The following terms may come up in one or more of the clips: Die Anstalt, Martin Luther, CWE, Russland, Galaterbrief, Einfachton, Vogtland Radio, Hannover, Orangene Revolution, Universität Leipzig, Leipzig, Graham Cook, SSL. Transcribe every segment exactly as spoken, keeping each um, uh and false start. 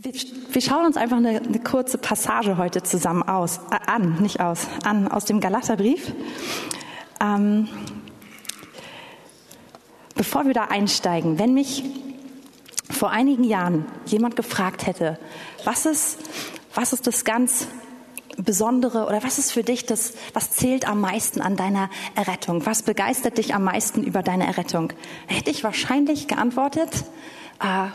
Wir, wir schauen uns einfach eine, eine kurze Passage heute zusammen aus, äh, an, nicht aus, an, aus dem Galaterbrief. Ähm, bevor wir da einsteigen, wenn mich vor einigen Jahren jemand gefragt hätte, was ist, was ist das ganz Besondere oder was ist für dich das, was zählt am meisten an deiner Errettung? Was begeistert dich am meisten über deine Errettung? Hätte ich wahrscheinlich geantwortet, äh,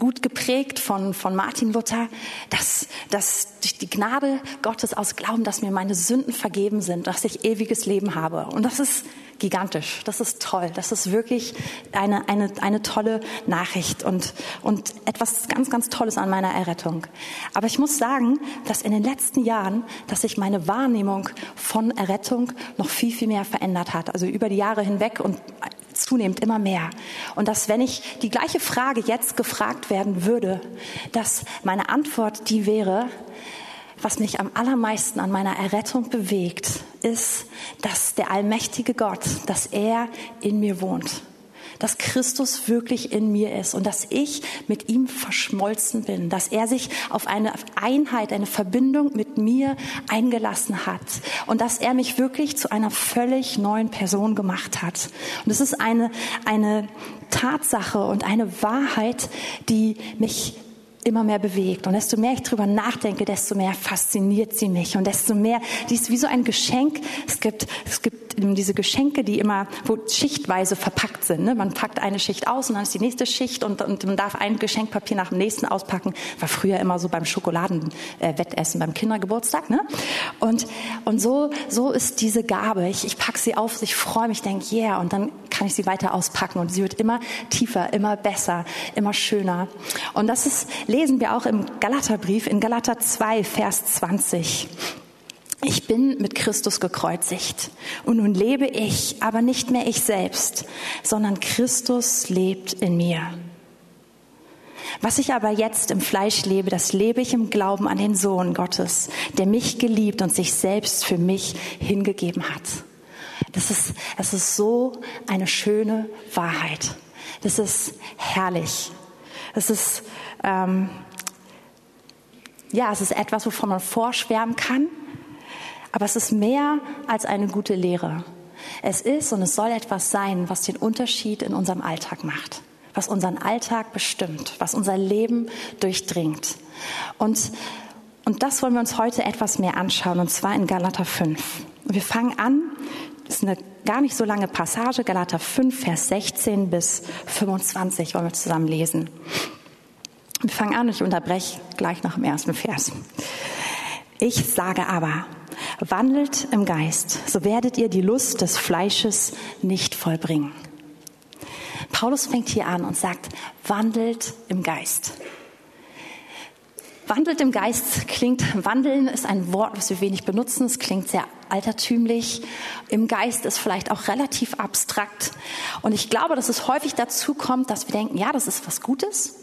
gut geprägt von, von Martin Luther, dass, dass durch die Gnade Gottes aus Glauben, dass mir meine Sünden vergeben sind, dass ich ewiges Leben habe. Und das ist gigantisch, das ist toll, das ist wirklich eine, eine, eine tolle Nachricht und, und etwas ganz, ganz Tolles an meiner Errettung. Aber ich muss sagen, dass in den letzten Jahren, dass sich meine Wahrnehmung von Errettung noch viel, viel mehr verändert hat. Also über die Jahre hinweg und zunehmend immer mehr. Und dass, wenn ich die gleiche Frage jetzt gefragt werden würde, dass meine Antwort die wäre, was mich am allermeisten an meiner Errettung bewegt, ist, dass der allmächtige Gott, dass er in mir wohnt. Dass Christus wirklich in mir ist und dass ich mit ihm verschmolzen bin, dass er sich auf eine Einheit, eine Verbindung mit mir eingelassen hat und dass er mich wirklich zu einer völlig neuen Person gemacht hat. Und es ist eine, eine Tatsache und eine Wahrheit, die mich immer mehr bewegt. Und desto mehr ich drüber nachdenke, desto mehr fasziniert sie mich. Und desto mehr, die ist wie so ein Geschenk. Es gibt, es gibt diese Geschenke, die immer, wo schichtweise verpackt sind. Ne? Man packt eine Schicht aus und dann ist die nächste Schicht und, und man darf ein Geschenkpapier nach dem nächsten auspacken. War früher immer so beim Schokoladenwettessen, beim Kindergeburtstag. Ne? Und, und so, so ist diese Gabe. Ich, ich packe sie auf, ich freue mich, denke, yeah. Und dann kann ich sie weiter auspacken. Und sie wird immer tiefer, immer besser, immer schöner. Und das ist lesen wir auch im Galaterbrief, in Galater zwei, Vers zwanzig. Ich bin mit Christus gekreuzigt und nun lebe ich, aber nicht mehr ich selbst, sondern Christus lebt in mir. Was ich aber jetzt im Fleisch lebe, das lebe ich im Glauben an den Sohn Gottes, der mich geliebt und sich selbst für mich hingegeben hat. Das ist, das ist so eine schöne Wahrheit. Das ist herrlich. Das ist Ähm, ja, es ist etwas, wovon man vorschwärmen kann, aber es ist mehr als eine gute Lehre. Es ist und es soll etwas sein, was den Unterschied in unserem Alltag macht, was unseren Alltag bestimmt, was unser Leben durchdringt. Und, und das wollen wir uns heute etwas mehr anschauen, und zwar in Galater fünf. Und wir fangen an, das ist eine gar nicht so lange Passage, Galater fünf, Vers sechzehn bis fünfundzwanzig wollen wir zusammen lesen. Wir fangen an und ich unterbreche gleich nach dem ersten Vers. Ich sage aber, wandelt im Geist, so werdet ihr die Lust des Fleisches nicht vollbringen. Paulus fängt hier an und sagt, wandelt im Geist. Wandelt im Geist klingt, wandeln ist ein Wort, was wir wenig benutzen. Es klingt sehr altertümlich. Im Geist ist vielleicht auch relativ abstrakt. Und ich glaube, dass es häufig dazu kommt, dass wir denken, ja, das ist was Gutes.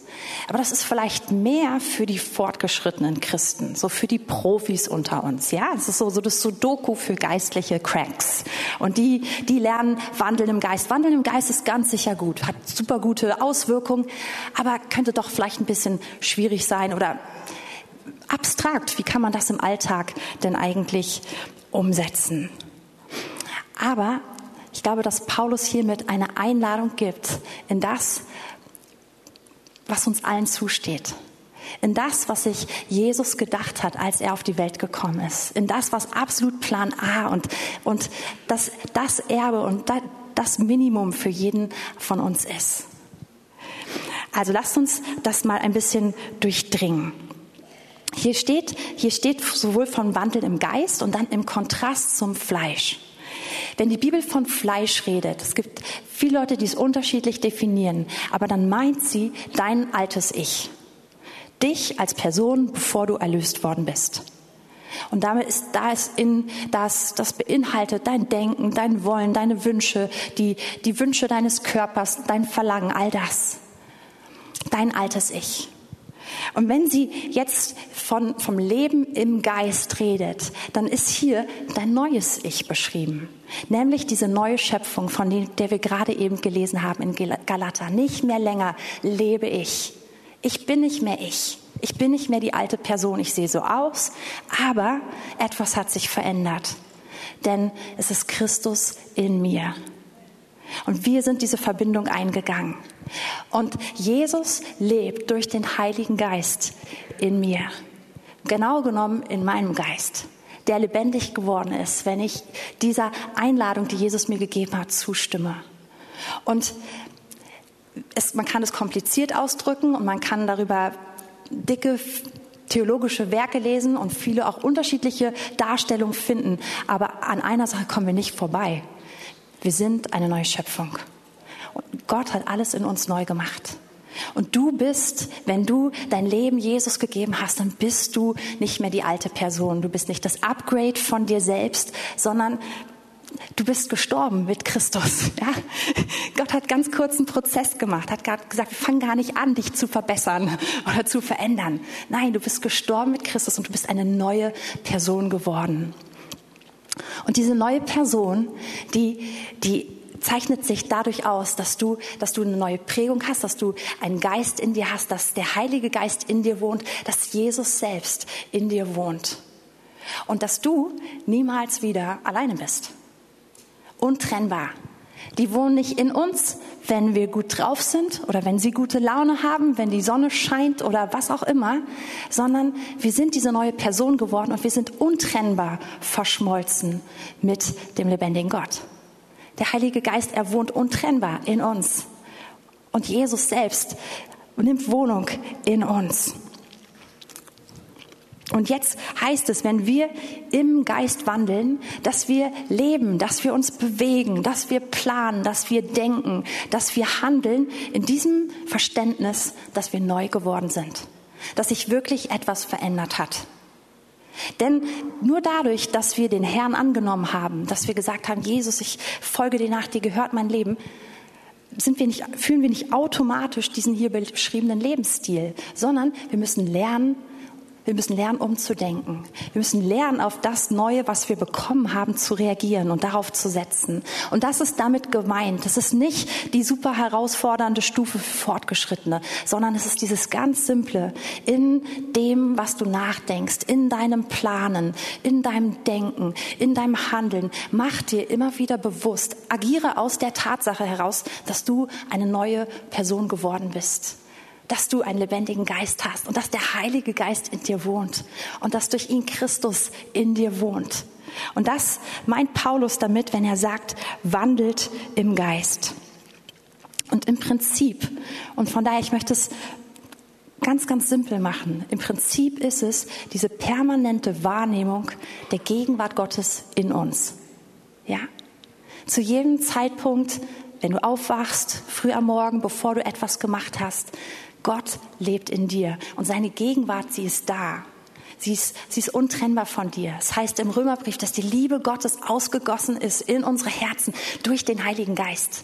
Aber das ist vielleicht mehr für die fortgeschrittenen Christen, so für die Profis unter uns. Ja, es ist so, so das Sudoku für geistliche Cracks. Und die, die lernen Wandeln im Geist. Wandeln im Geist ist ganz sicher gut, hat super gute Auswirkungen, aber könnte doch vielleicht ein bisschen schwierig sein oder abstrakt. Wie kann man das im Alltag denn eigentlich umsetzen? Aber ich glaube, dass Paulus hiermit eine Einladung gibt in das, was uns allen zusteht, in das, was sich Jesus gedacht hat, als er auf die Welt gekommen ist, in das, was absolut Plan A und, und das, das Erbe und das Minimum für jeden von uns ist. Also lasst uns das mal ein bisschen durchdringen. Hier steht, hier steht sowohl von Wandeln im Geist und dann im Kontrast zum Fleisch. Wenn die Bibel von Fleisch redet, es gibt viele Leute, die es unterschiedlich definieren, aber dann meint sie dein altes Ich. Dich als Person, bevor du erlöst worden bist. Und damit ist das, in, das, das beinhaltet dein Denken, dein Wollen, deine Wünsche, die, die Wünsche deines Körpers, dein Verlangen, all das. Dein altes Ich. Und wenn sie jetzt von, vom Leben im Geist redet, dann ist hier dein neues Ich beschrieben. Nämlich diese neue Schöpfung, von der wir gerade eben gelesen haben in Galater. Nicht mehr länger lebe ich. Ich bin nicht mehr ich. Ich bin nicht mehr die alte Person, ich sehe so aus, aber etwas hat sich verändert. Denn es ist Christus in mir. Und wir sind diese Verbindung eingegangen. Und Jesus lebt durch den Heiligen Geist in mir. Genau genommen in meinem Geist, der lebendig geworden ist, wenn ich dieser Einladung, die Jesus mir gegeben hat, zustimme. Und es, man kann es kompliziert ausdrücken und man kann darüber dicke theologische Werke lesen und viele auch unterschiedliche Darstellungen finden. Aber an einer Sache kommen wir nicht vorbei. Wir sind eine neue Schöpfung. Und Gott hat alles in uns neu gemacht. Und du bist, wenn du dein Leben Jesus gegeben hast, dann bist du nicht mehr die alte Person. Du bist nicht das Upgrade von dir selbst, sondern du bist gestorben mit Christus. Ja? Gott hat ganz kurz einen Prozess gemacht, hat gerade gesagt, wir fangen gar nicht an, dich zu verbessern oder zu verändern. Nein, du bist gestorben mit Christus und du bist eine neue Person geworden. Und diese neue Person, die, die zeichnet sich dadurch aus, dass du, dass du eine neue Prägung hast, dass du einen Geist in dir hast, dass der Heilige Geist in dir wohnt, dass Jesus selbst in dir wohnt. Und dass du niemals wieder alleine bist. Untrennbar. Die wohnen nicht in uns, wenn wir gut drauf sind oder wenn sie gute Laune haben, wenn die Sonne scheint oder was auch immer, sondern wir sind diese neue Person geworden und wir sind untrennbar verschmolzen mit dem lebendigen Gott. Der Heilige Geist, er wohnt untrennbar in uns. Und Jesus selbst nimmt Wohnung in uns. Und jetzt heißt es, wenn wir im Geist wandeln, dass wir leben, dass wir uns bewegen, dass wir planen, dass wir denken, dass wir handeln in diesem Verständnis, dass wir neu geworden sind. Dass sich wirklich etwas verändert hat. Denn nur dadurch, dass wir den Herrn angenommen haben, dass wir gesagt haben, Jesus, ich folge dir nach, dir gehört mein Leben, sind wir nicht, fühlen wir nicht automatisch diesen hier beschriebenen Lebensstil, sondern wir müssen lernen, wir müssen lernen, umzudenken. Wir müssen lernen, auf das Neue, was wir bekommen haben, zu reagieren und darauf zu setzen. Und das ist damit gemeint. Das ist nicht die super herausfordernde Stufe für Fortgeschrittene, sondern es ist dieses ganz Simple. In dem, was du nachdenkst, in deinem Planen, in deinem Denken, in deinem Handeln, mach dir immer wieder bewusst, agiere aus der Tatsache heraus, dass du eine neue Person geworden bist. Dass du einen lebendigen Geist hast und dass der Heilige Geist in dir wohnt und dass durch ihn Christus in dir wohnt. Und das meint Paulus damit, wenn er sagt, wandelt im Geist. Und im Prinzip, und von daher, ich möchte es ganz, ganz simpel machen, im Prinzip ist es diese permanente Wahrnehmung der Gegenwart Gottes in uns. Ja? Zu jedem Zeitpunkt, wenn du aufwachst, früh am Morgen, bevor du etwas gemacht hast, Gott lebt in dir und seine Gegenwart, sie ist da. Sie ist, sie ist untrennbar von dir. Es heißt im Römerbrief, dass die Liebe Gottes ausgegossen ist in unsere Herzen durch den Heiligen Geist.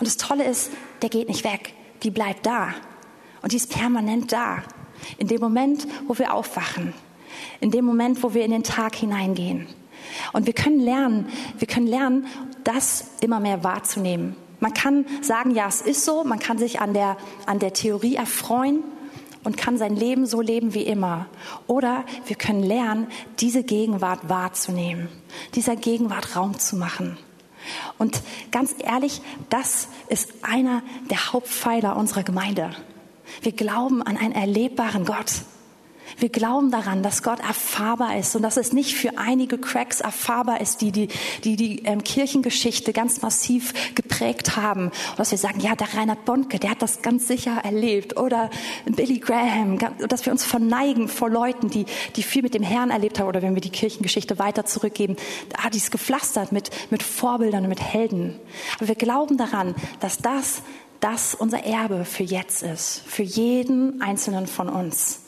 Und das Tolle ist, der geht nicht weg. Die bleibt da. Und die ist permanent da. In dem Moment, wo wir aufwachen. In dem Moment, wo wir in den Tag hineingehen. Und wir können lernen, wir können lernen, das immer mehr wahrzunehmen. Man kann sagen, ja, es ist so. Man kann sich an der, an der Theorie erfreuen und kann sein Leben so leben wie immer. Oder wir können lernen, diese Gegenwart wahrzunehmen, dieser Gegenwart Raum zu machen. Und ganz ehrlich, das ist einer der Hauptpfeiler unserer Gemeinde. Wir glauben an einen erlebbaren Gott. Wir glauben daran, dass Gott erfahrbar ist und dass es nicht für einige Cracks erfahrbar ist, die die, die, die ähm, Kirchengeschichte ganz massiv geprägt haben. Und dass wir sagen, ja, der Reinhard Bonke, der hat das ganz sicher erlebt. Oder Billy Graham. Dass wir uns verneigen vor Leuten, die, die viel mit dem Herrn erlebt haben. Oder wenn wir die Kirchengeschichte weiter zurückgeben, ah, die ist gepflastert mit, mit Vorbildern und mit Helden. Aber wir glauben daran, dass das, das unser Erbe für jetzt ist. Für jeden Einzelnen von uns.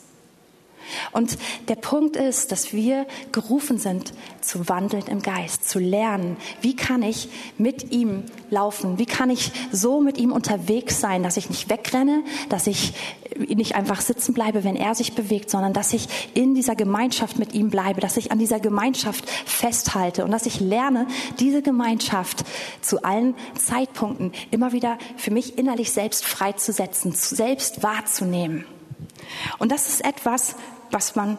Und der Punkt ist, dass wir gerufen sind, zu wandeln im Geist, zu lernen. Wie kann ich mit ihm laufen? Wie kann ich so mit ihm unterwegs sein, dass ich nicht wegrenne, dass ich nicht einfach sitzen bleibe, wenn er sich bewegt, sondern dass ich in dieser Gemeinschaft mit ihm bleibe, dass ich an dieser Gemeinschaft festhalte und dass ich lerne, diese Gemeinschaft zu allen Zeitpunkten immer wieder für mich innerlich selbst freizusetzen, selbst wahrzunehmen. Und das ist etwas, was man,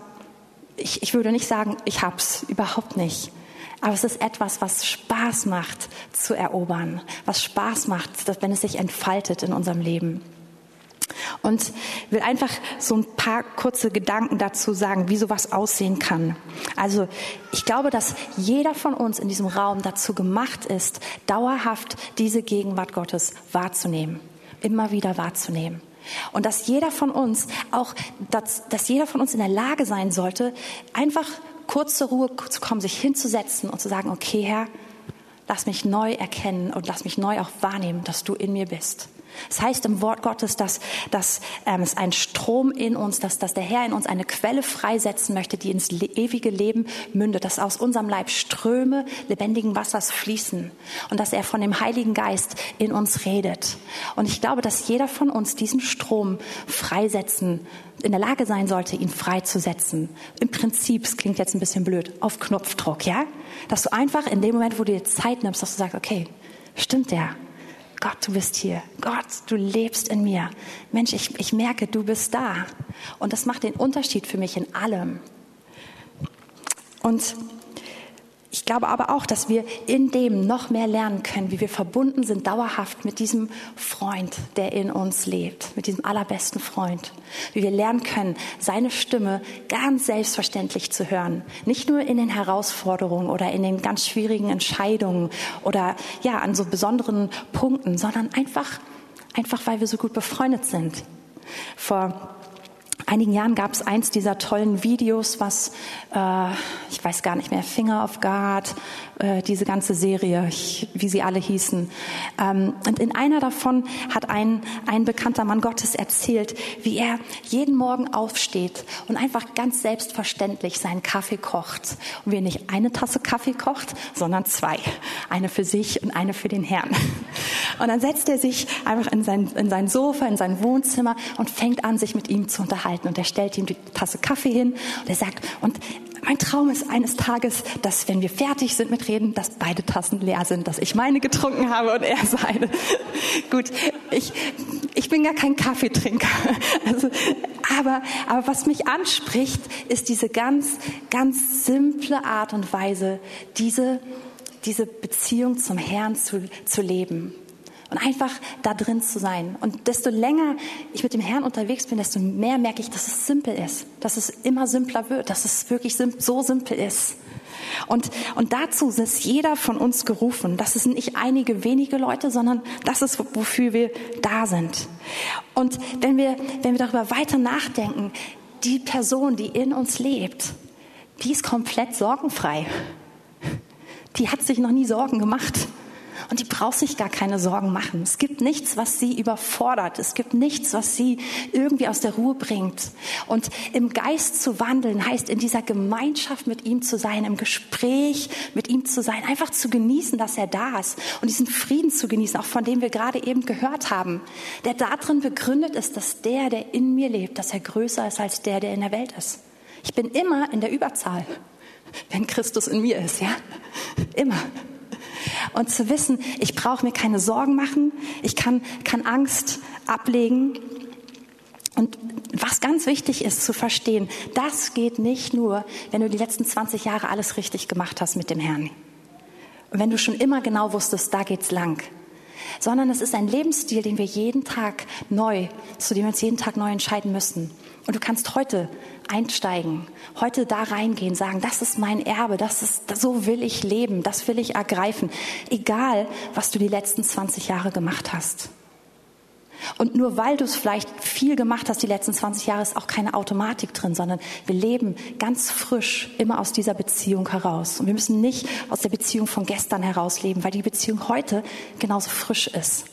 ich, ich würde nicht sagen, ich hab's, überhaupt nicht. Aber es ist etwas, was Spaß macht zu erobern, was Spaß macht, wenn es sich entfaltet in unserem Leben. Und ich will einfach so ein paar kurze Gedanken dazu sagen, wie sowas aussehen kann. Also ich glaube, dass jeder von uns in diesem Raum dazu gemacht ist, dauerhaft diese Gegenwart Gottes wahrzunehmen, immer wieder wahrzunehmen. Und dass jeder von uns auch, dass, dass jeder von uns in der Lage sein sollte, einfach kurz zur Ruhe zu kommen, sich hinzusetzen und zu sagen, okay Herr, lass mich neu erkennen und lass mich neu auch wahrnehmen, dass du in mir bist. Das heißt im Wort Gottes, dass, dass ähm, es ein Strom in uns, dass, dass der Herr in uns eine Quelle freisetzen möchte, die ins le- ewige Leben mündet, dass aus unserem Leib Ströme lebendigen Wassers fließen und dass er von dem Heiligen Geist in uns redet. Und ich glaube, dass jeder von uns diesen Strom freisetzen, in der Lage sein sollte, ihn freizusetzen. Im Prinzip, es klingt jetzt ein bisschen blöd, auf Knopfdruck, ja? Dass du einfach in dem Moment, wo du dir Zeit nimmst, dass du sagst, okay, stimmt der? Gott, du bist hier. Gott, du lebst in mir. Mensch, ich, ich merke, du bist da. Und das macht den Unterschied für mich in allem. Und ich glaube aber auch, dass wir in dem noch mehr lernen können, wie wir verbunden sind dauerhaft mit diesem Freund, der in uns lebt, mit diesem allerbesten Freund. Wie wir lernen können, seine Stimme ganz selbstverständlich zu hören. Nicht nur in den Herausforderungen oder in den ganz schwierigen Entscheidungen oder ja, an so besonderen Punkten, sondern einfach, einfach weil wir so gut befreundet sind. Vor einigen Jahren gab es eins dieser tollen Videos, was, äh, ich weiß gar nicht mehr, Finger of God, äh, diese ganze Serie, ich, wie sie alle hießen. Ähm, und in einer davon hat ein, ein bekannter Mann Gottes erzählt, wie er jeden Morgen aufsteht und einfach ganz selbstverständlich seinen Kaffee kocht. Und wie er nicht eine Tasse Kaffee kocht, sondern zwei. Eine für sich und eine für den Herrn. Und dann setzt er sich einfach in sein, in sein Sofa, in sein Wohnzimmer und fängt an, sich mit ihm zu unterhalten. Und er stellt ihm die Tasse Kaffee hin und er sagt, und mein Traum ist eines Tages, dass wenn wir fertig sind mit Reden, dass beide Tassen leer sind, dass ich meine getrunken habe und er seine. Gut, ich, ich bin gar kein Kaffeetrinker. Also, aber, aber was mich anspricht, ist diese ganz, ganz simple Art und Weise, diese, diese Beziehung zum Herrn zu, zu leben. Und einfach da drin zu sein. Und desto länger ich mit dem Herrn unterwegs bin, desto mehr merke ich, dass es simpel ist. Dass es immer simpler wird. Dass es wirklich so simpel ist. Und, und dazu ist jeder von uns gerufen. Das sind nicht einige wenige Leute, sondern das ist, wofür wir da sind. Und wenn wir, wenn wir darüber weiter nachdenken, die Person, die in uns lebt, die ist komplett sorgenfrei. Die hat sich noch nie Sorgen gemacht. Und die braucht sich gar keine Sorgen machen. Es gibt nichts, was sie überfordert. Es gibt nichts, was sie irgendwie aus der Ruhe bringt. Und im Geist zu wandeln heißt, in dieser Gemeinschaft mit ihm zu sein, im Gespräch mit ihm zu sein, einfach zu genießen, dass er da ist und diesen Frieden zu genießen, auch von dem wir gerade eben gehört haben, der darin begründet ist, dass der, der in mir lebt, dass er größer ist als der, der in der Welt ist. Ich bin immer in der Überzahl, wenn Christus in mir ist, ja? Immer. Und zu wissen, ich brauche mir keine Sorgen machen, ich kann, kann Angst ablegen. Und was ganz wichtig ist zu verstehen, das geht nicht nur, wenn du die letzten zwanzig Jahre alles richtig gemacht hast mit dem Herrn. Und wenn du schon immer genau wusstest, da geht's lang. Sondern es ist ein Lebensstil, den wir jeden Tag neu, zu dem wir uns jeden Tag neu entscheiden müssen. Und du kannst heute einsteigen, heute da reingehen, sagen, das ist mein Erbe, das ist, so will ich leben, das will ich ergreifen. Egal, was du die letzten zwanzig Jahre gemacht hast. Und nur weil du es vielleicht viel gemacht hast die letzten zwanzig Jahre, ist auch keine Automatik drin, sondern wir leben ganz frisch immer aus dieser Beziehung heraus. Und wir müssen nicht aus der Beziehung von gestern heraus leben, weil die Beziehung heute genauso frisch ist.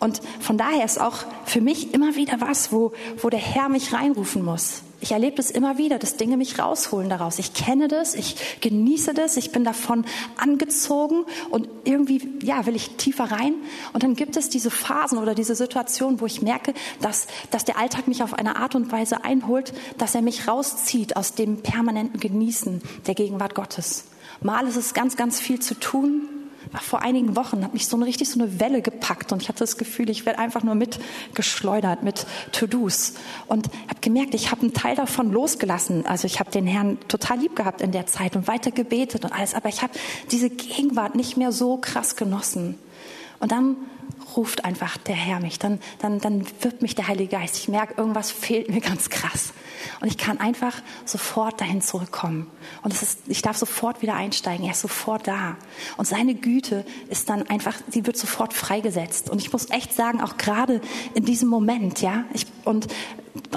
Und von daher ist auch für mich immer wieder was, wo, wo der Herr mich reinrufen muss. Ich erlebe das immer wieder, dass Dinge mich rausholen daraus. Ich kenne das, ich genieße das, ich bin davon angezogen und irgendwie, ja, will ich tiefer rein. Und dann gibt es diese Phasen oder diese Situationen, wo ich merke, dass, dass der Alltag mich auf eine Art und Weise einholt, dass er mich rauszieht aus dem permanenten Genießen der Gegenwart Gottes. Mal ist es ganz, ganz viel zu tun. vor einigen Wochen hat mich so eine, richtig so eine Welle gepackt und ich hatte das Gefühl, ich werde einfach nur mitgeschleudert mit To-Dos und habe gemerkt, ich habe einen Teil davon losgelassen. Also ich habe den Herrn total lieb gehabt in der Zeit und weiter gebetet und alles, aber ich habe diese Gegenwart nicht mehr so krass genossen. Und dann ruft einfach der Herr mich, dann, dann, dann wirbt mich der Heilige Geist. Ich merke, irgendwas fehlt mir ganz krass. Und ich kann einfach sofort dahin zurückkommen. Und es ist, ich darf sofort wieder einsteigen, er ist sofort da. Und seine Güte ist dann einfach, sie wird sofort freigesetzt. Und ich muss echt sagen, auch gerade in diesem Moment, ja, ich, und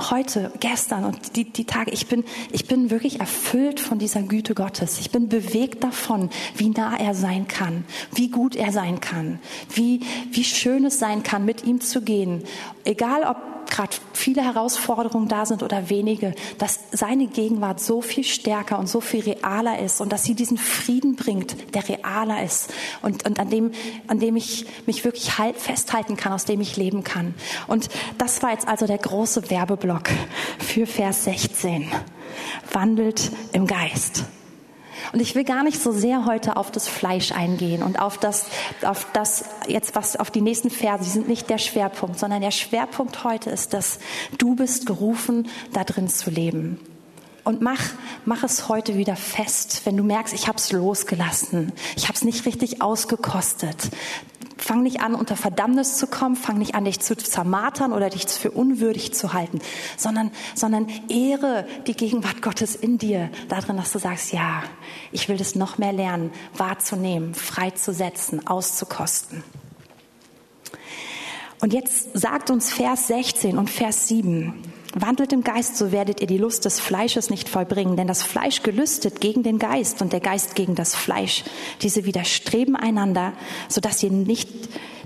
heute, gestern und die, die Tage, ich bin, ich bin wirklich erfüllt von dieser Güte Gottes. Ich bin bewegt davon, wie nah er sein kann, wie gut er sein kann, wie, wie schön es sein kann, mit ihm zu gehen. Egal, ob gerade viele Herausforderungen da sind oder wenige, dass seine Gegenwart so viel stärker und so viel realer ist und dass sie diesen Frieden bringt, der realer ist und, und an dem, an dem ich mich wirklich halt festhalten kann, aus dem ich leben kann. Und das war jetzt also der große Werbeblock für Vers sechzehn. Wandelt im Geist. Und ich will gar nicht so sehr heute auf das Fleisch eingehen und auf das, auf das jetzt was auf die nächsten Verse, die sind nicht der Schwerpunkt, sondern der Schwerpunkt heute ist, dass du bist gerufen, da drin zu leben. Und mach, mach es heute wieder fest, wenn du merkst, ich habe es losgelassen, ich habe es nicht richtig ausgekostet. Fang nicht an, unter Verdammnis zu kommen, fang nicht an, dich zu zermartern oder dich für unwürdig zu halten, sondern, sondern ehre die Gegenwart Gottes in dir, darin, dass du sagst, ja, ich will das noch mehr lernen, wahrzunehmen, freizusetzen, auszukosten. Und jetzt sagt uns Vers sechzehn und Vers sieben, wandelt im Geist, so werdet ihr die Lust des Fleisches nicht vollbringen, denn das Fleisch gelüstet gegen den Geist und der Geist gegen das Fleisch. Diese widerstreben einander, sodass ihr nicht,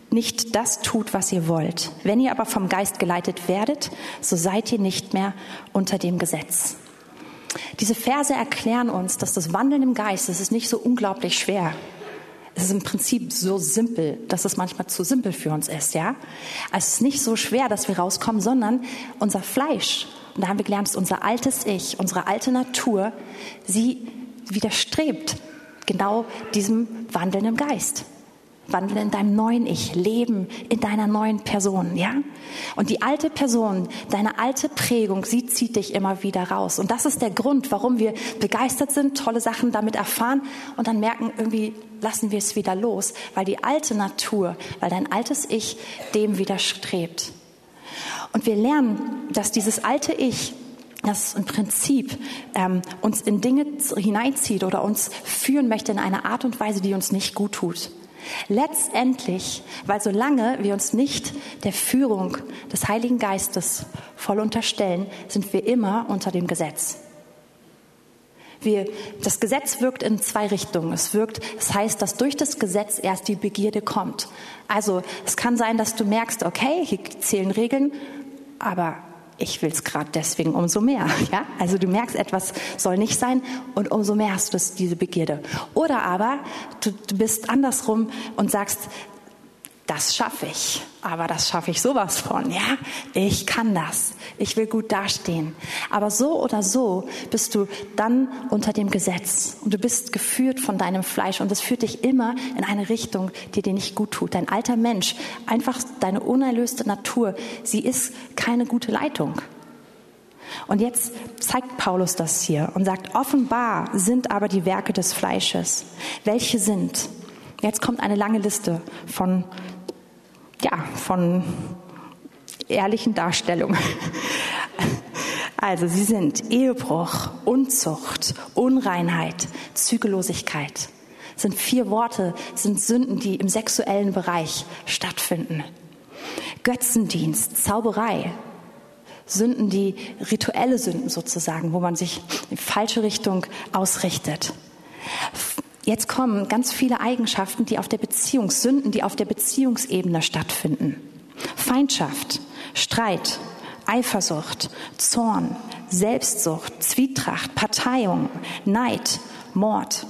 nicht das tut, was ihr wollt. Wenn ihr aber vom Geist geleitet werdet, so seid ihr nicht mehr unter dem Gesetz. Diese Verse erklären uns, dass das Wandeln im Geist, das ist nicht so unglaublich schwer. Es ist im Prinzip so simpel, dass es manchmal zu simpel für uns ist, ja? Also es ist nicht so schwer, dass wir rauskommen, sondern unser Fleisch, und da haben wir gelernt, unser altes Ich, unsere alte Natur, sie widerstrebt genau diesem Wandeln im Geist. Wandeln in deinem neuen Ich, leben in deiner neuen Person, ja? Und die alte Person, deine alte Prägung, sie zieht dich immer wieder raus. Und das ist der Grund, warum wir begeistert sind, tolle Sachen damit erfahren und dann merken, irgendwie lassen wir es wieder los, weil die alte Natur, weil dein altes Ich dem widerstrebt. Und wir lernen, dass dieses alte Ich, das im Prinzip ähm, uns in Dinge hineinzieht oder uns führen möchte in eine Art und Weise, die uns nicht gut tut. Letztendlich, weil solange wir uns nicht der Führung des Heiligen Geistes voll unterstellen, sind wir immer unter dem Gesetz. Wir, das Gesetz wirkt in zwei Richtungen. Es wirkt, das heißt, dass durch das Gesetz erst die Begierde kommt. Also es kann sein, dass du merkst, okay, hier zählen Regeln, aber ich will es gerade deswegen umso mehr. Ja? Also du merkst, etwas soll nicht sein und umso mehr hast du diese Begierde. Oder aber du, du bist andersrum und sagst, das schaffe ich, aber das schaffe ich sowas von, ja, ich kann das, ich will gut dastehen. Aber so oder so bist du dann unter dem Gesetz und du bist geführt von deinem Fleisch und das führt dich immer in eine Richtung, die dir nicht gut tut. Dein alter Mensch, einfach deine unerlöste Natur, sie ist keine gute Leitung. Und jetzt zeigt Paulus das hier und sagt, offenbar sind aber die Werke des Fleisches. Welche sind? Jetzt kommt eine lange Liste von, ja, von ehrlichen Darstellungen. Also sie sind Ehebruch, Unzucht, Unreinheit, Zügellosigkeit. Das sind vier Worte, sind Sünden, die im sexuellen Bereich stattfinden. Götzendienst, Zauberei. Sünden, die rituelle Sünden sozusagen, wo man sich in die falsche Richtung ausrichtet. Jetzt kommen ganz viele Eigenschaften, die auf der Beziehungssünden, die auf der Beziehungsebene stattfinden. Feindschaft, Streit, Eifersucht, Zorn, Selbstsucht, Zwietracht, Parteiung, Neid, Mord,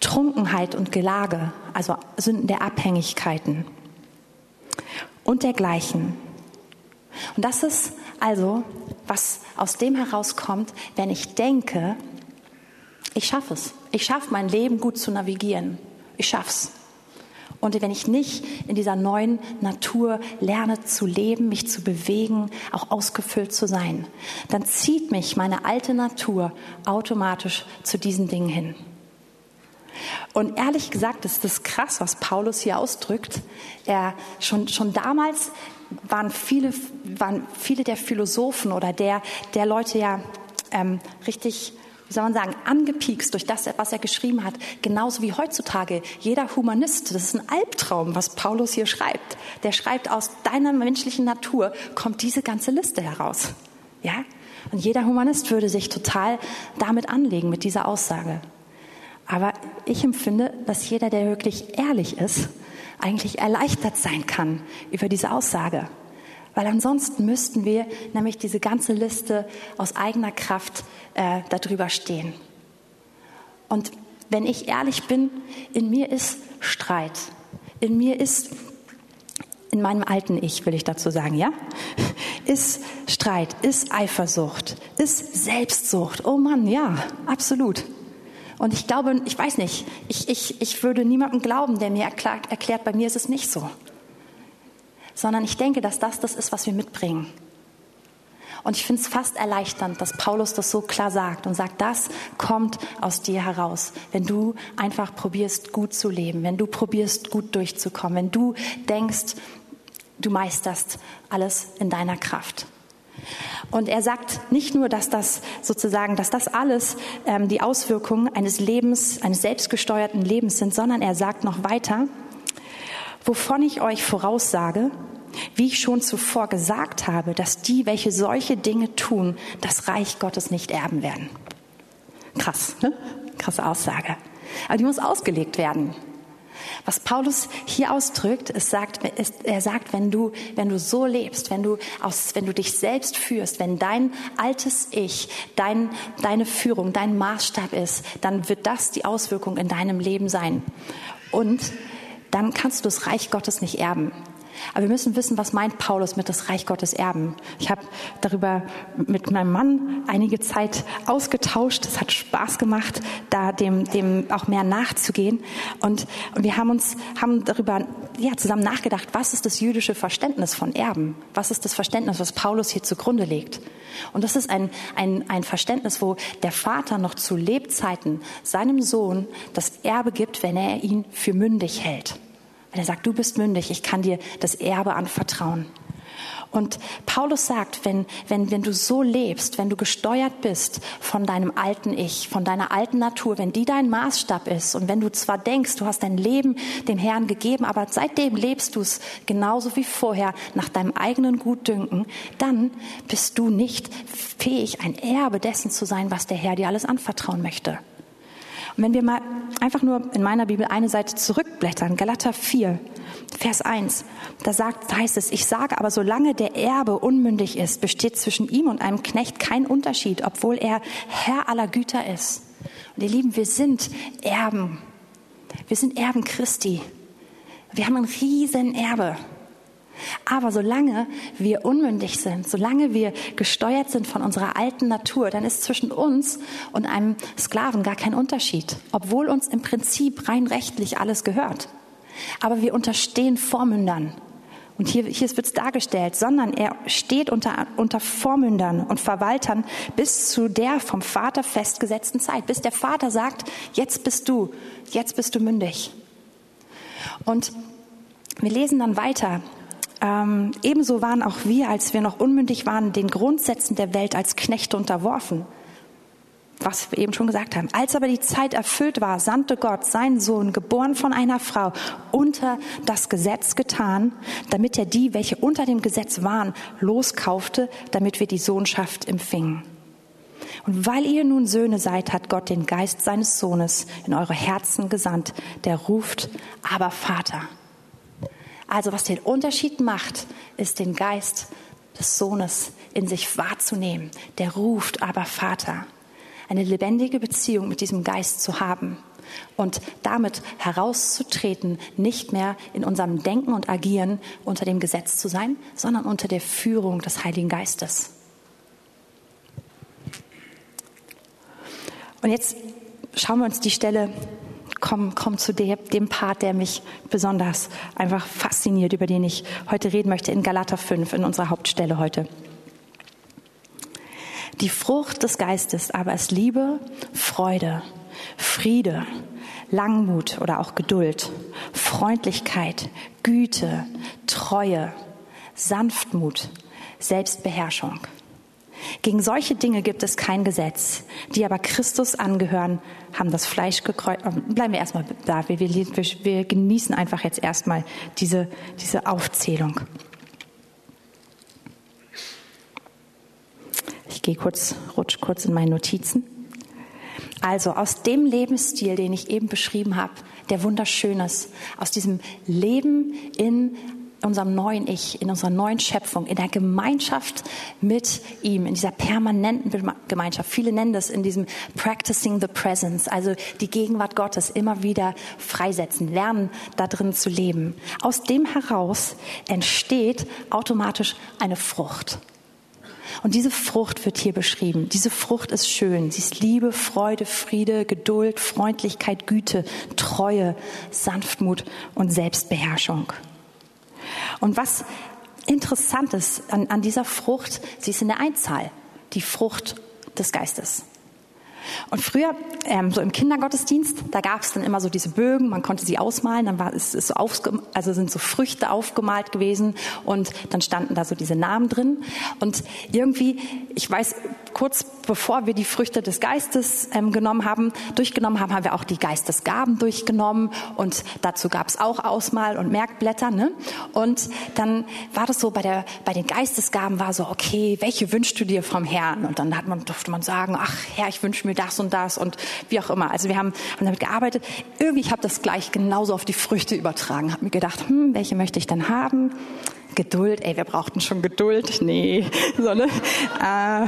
Trunkenheit und Gelage, also Sünden der Abhängigkeiten und dergleichen. Und das ist also, was aus dem herauskommt, wenn ich denke, ich schaffe es. Ich schaffe mein Leben gut zu navigieren. Ich schaff's. Und wenn ich nicht in dieser neuen Natur lerne zu leben, mich zu bewegen, auch ausgefüllt zu sein, dann zieht mich meine alte Natur automatisch zu diesen Dingen hin. Und ehrlich gesagt ist das krass, was Paulus hier ausdrückt. Er, schon, schon damals waren viele, waren viele der Philosophen oder der, der Leute ja ähm, richtig, wie soll man sagen, angepiekst durch das, was er geschrieben hat. Genauso wie heutzutage jeder Humanist. Das ist ein Albtraum, was Paulus hier schreibt. Der schreibt, aus deiner menschlichen Natur kommt diese ganze Liste heraus. Ja? Und jeder Humanist würde sich total damit anlegen, mit dieser Aussage. Aber ich empfinde, dass jeder, der wirklich ehrlich ist, eigentlich erleichtert sein kann über diese Aussage. Weil ansonsten müssten wir nämlich diese ganze Liste aus eigener Kraft äh, darüber stehen. Und wenn ich ehrlich bin, in mir ist Streit. In mir ist, in meinem alten Ich will ich dazu sagen, ja? Ist Streit, ist Eifersucht, ist Selbstsucht. Oh Mann, ja, absolut. Und ich glaube, ich weiß nicht, ich, ich, ich würde niemandem glauben, der mir erklärt, erklärt, bei mir ist es nicht so. Sondern ich denke, dass das das ist, was wir mitbringen. Und ich finde es fast erleichternd, dass Paulus das so klar sagt und sagt, das kommt aus dir heraus, wenn du einfach probierst, gut zu leben, wenn du probierst, gut durchzukommen, wenn du denkst, du meisterst alles in deiner Kraft. Und er sagt nicht nur, dass das sozusagen, dass das alles ähm, die Auswirkungen eines Lebens, eines selbstgesteuerten Lebens sind, sondern er sagt noch weiter, wovon ich euch voraussage, wie ich schon zuvor gesagt habe, dass die, welche solche Dinge tun, das Reich Gottes nicht erben werden. Krass, ne? Krasse Aussage. Aber die muss ausgelegt werden. Was Paulus hier ausdrückt, ist, sagt, ist, er sagt, wenn du, wenn du so lebst, wenn du, aus, wenn du dich selbst führst, wenn dein altes Ich, dein, deine Führung, dein Maßstab ist, dann wird das die Auswirkung in deinem Leben sein. Und dann kannst du das Reich Gottes nicht erben. Aber wir müssen wissen, was meint Paulus mit das Reich Gottes erben. Ich habe darüber mit meinem Mann einige Zeit ausgetauscht. Es hat Spaß gemacht, da dem, dem auch mehr nachzugehen. Und, und wir haben uns haben darüber ja, zusammen nachgedacht, was ist das jüdische Verständnis von Erben? Was ist das Verständnis, was Paulus hier zugrunde legt? Und das ist ein, ein, ein Verständnis, wo der Vater noch zu Lebzeiten seinem Sohn das Erbe gibt, wenn er ihn für mündig hält. Wenn er sagt, du bist mündig, ich kann dir das Erbe anvertrauen. Und Paulus sagt, wenn, wenn, wenn du so lebst, wenn du gesteuert bist von deinem alten Ich, von deiner alten Natur, wenn die dein Maßstab ist und wenn du zwar denkst, du hast dein Leben dem Herrn gegeben, aber seitdem lebst du es genauso wie vorher nach deinem eigenen Gutdünken, dann bist du nicht fähig, ein Erbe dessen zu sein, was der Herr dir alles anvertrauen möchte. Und wenn wir mal einfach nur in meiner Bibel eine Seite zurückblättern, Galater vier, Vers eins, da sagt, da heißt es, ich sage aber, solange der Erbe unmündig ist, besteht zwischen ihm und einem Knecht kein Unterschied, obwohl er Herr aller Güter ist. Und ihr Lieben, wir sind Erben. Wir sind Erben Christi. Wir haben ein riesen Erbe. Aber solange wir unmündig sind, solange wir gesteuert sind von unserer alten Natur, dann ist zwischen uns und einem Sklaven gar kein Unterschied, obwohl uns im Prinzip rein rechtlich alles gehört. Aber wir unterstehen Vormündern. Und hier, hier wird es dargestellt, sondern er steht unter, unter Vormündern und Verwaltern bis zu der vom Vater festgesetzten Zeit, bis der Vater sagt, jetzt bist du, jetzt bist du mündig. Und wir lesen dann weiter. Ähm, ebenso waren auch wir, als wir noch unmündig waren, den Grundsätzen der Welt als Knechte unterworfen, was wir eben schon gesagt haben. Als aber die Zeit erfüllt war, sandte Gott seinen Sohn, geboren von einer Frau, unter das Gesetz getan, damit er die, welche unter dem Gesetz waren, loskaufte, damit wir die Sohnschaft empfingen. Und weil ihr nun Söhne seid, hat Gott den Geist seines Sohnes in eure Herzen gesandt, der ruft, aber Vater. Also was den Unterschied macht, ist den Geist des Sohnes in sich wahrzunehmen. Der ruft aber Vater. Eine lebendige Beziehung mit diesem Geist zu haben und damit herauszutreten, nicht mehr in unserem Denken und Agieren unter dem Gesetz zu sein, sondern unter der Führung des Heiligen Geistes. Und jetzt schauen wir uns die Stelle komm, komm zu dem, dem Part, der mich besonders einfach fasziniert, über den ich heute reden möchte, in Galater fünf, in unserer Hauptstelle heute. Die Frucht des Geistes aber ist Liebe, Freude, Friede, Langmut oder auch Geduld, Freundlichkeit, Güte, Treue, Sanftmut, Selbstbeherrschung. Gegen solche Dinge gibt es kein Gesetz. Die aber Christus angehören, haben das Fleisch gekreuzigt. Bleiben wir erstmal da. Wir, wir, wir genießen einfach jetzt erstmal diese, diese Aufzählung. Ich gehe kurz, rutsche kurz in meine Notizen. Also aus dem Lebensstil, den ich eben beschrieben habe, der wunderschön ist, aus diesem Leben in unserem neuen Ich, in unserer neuen Schöpfung, in der Gemeinschaft mit ihm, in dieser permanenten Gemeinschaft. Viele nennen das in diesem Practicing the Presence, also die Gegenwart Gottes immer wieder freisetzen, lernen, da drin zu leben. Aus dem heraus entsteht automatisch eine Frucht. Und diese Frucht wird hier beschrieben. Diese Frucht ist schön. Sie ist Liebe, Freude, Friede, Geduld, Freundlichkeit, Güte, Treue, Sanftmut und Selbstbeherrschung. Und was interessant ist an, an dieser Frucht, sie ist in der Einzahl, die Frucht des Geistes. Und früher, ähm, so im Kindergottesdienst, da gab es dann immer so diese Bögen, man konnte sie ausmalen, dann war, ist, ist so aufge- also sind so Früchte aufgemalt gewesen und dann standen da so diese Namen drin. Und irgendwie, ich weiß, kurz bevor wir die Früchte des Geistes ähm, genommen haben, durchgenommen haben, haben wir auch die Geistesgaben durchgenommen und dazu gab es auch Ausmal- und Merkblätter, ne? Und dann war das so, bei, der, bei den Geistesgaben war so, okay, welche wünschst du dir vom Herrn? Und dann hat man, durfte man sagen, ach Herr, ich wünsche mir das und das und wie auch immer. Also wir haben, haben damit gearbeitet. Irgendwie, ich habe das gleich genauso auf die Früchte übertragen. Habe mir gedacht, hm, welche möchte ich denn haben? Geduld, ey, wir brauchten schon Geduld. Nee, so, ne? äh,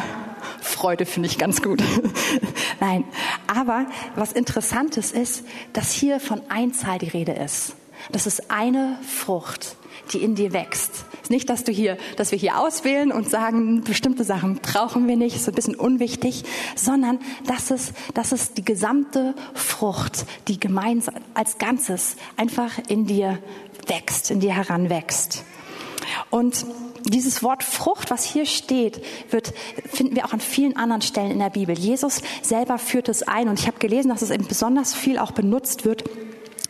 Freude finde ich ganz gut. Nein, aber was Interessantes ist, dass hier von Einzahl die Rede ist. Das ist eine Frucht, die in dir wächst. Es ist nicht, dass du hier, dass wir hier auswählen und sagen, bestimmte Sachen brauchen wir nicht, ist ein bisschen unwichtig, sondern das ist, das ist die gesamte Frucht, die gemeinsam als Ganzes einfach in dir wächst, in dir heranwächst. Und dieses Wort Frucht, was hier steht, wird, finden wir auch an vielen anderen Stellen in der Bibel. Jesus selber führt es ein und ich habe gelesen, dass es eben besonders viel auch benutzt wird